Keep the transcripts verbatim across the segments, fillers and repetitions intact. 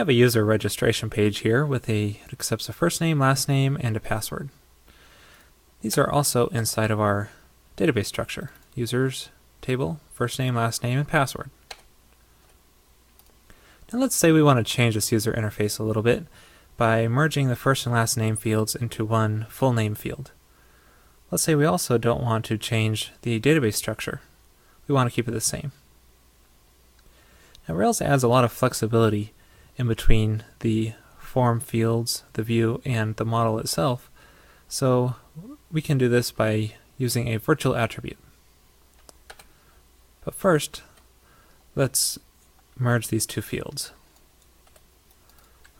have a user registration page here with a, it accepts a first name, last name, and a password. These are also inside of our database structure. Users table, first name, last name, and password. Now let's say we want to change this user interface a little bit by merging the first and last name fields into one full name field. Let's say we also don't want to change the database structure. We want to keep it the same. Now Rails adds a lot of flexibility in between the form fields, the view, and the model itself. So we can do this by using a virtual attribute. But first, let's merge these two fields.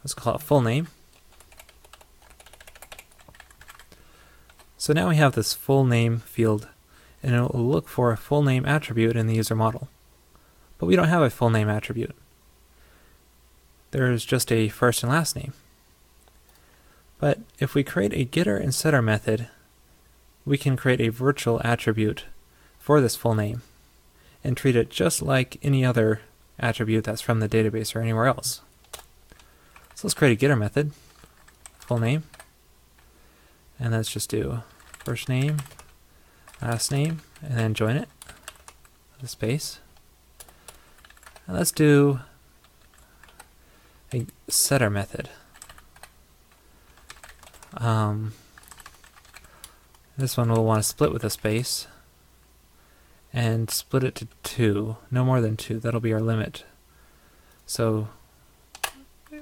Let's call it full name. So now we have this full name field, and it will look for a full name attribute in the user model. But we don't have a full name attribute. There is just a first and last name. But if we create a getter and setter method, we can create a virtual attribute for this full name and treat it just like any other attribute that's from the database or anywhere else. So let's create a getter method, full name, and let's just do first name, last name, and then join it with a space. And let's do a setter method. Um, this one we'll want to split with a space and split it to two, no more than two. That'll be our limit. So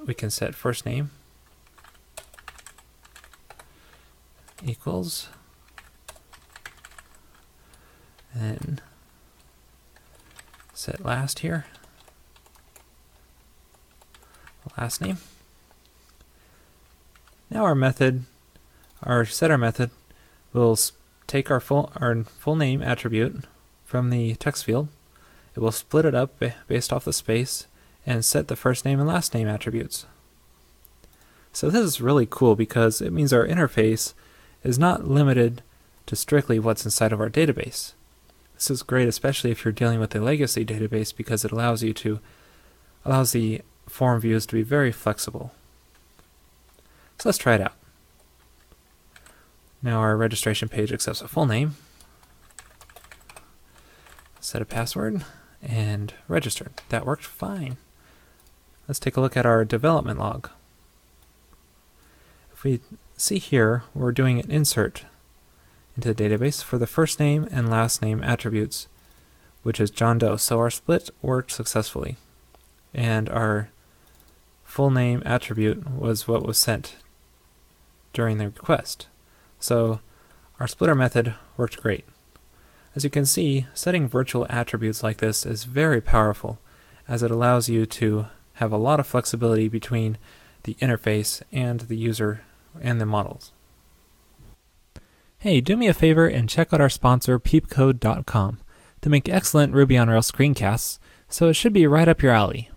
we can set first name equals and set last here, last name. Now our method, our setter method, will take our full, our full name attribute from the text field. It will split it up based off the space and set the first name and last name attributes. So this is really cool because it means our interface is not limited to strictly what's inside of our database. This is great, especially if you're dealing with a legacy database, because it allows you to, allows the form views to be very flexible. So let's try it out. Now our registration page accepts a full name, set a password, and registered. That worked fine. Let's take a look at our development log. If we see here, we're doing an insert into the database for the first name and last name attributes, which is John Doe. So our split worked successfully, and our full name attribute was what was sent during the request. So our splitter method worked great. As you can see, setting virtual attributes like this is very powerful, as it allows you to have a lot of flexibility between the interface and the user and the models. Hey, do me a favor and check out our sponsor peep code dot com. They make excellent Ruby on Rails screencasts, so it should be right up your alley.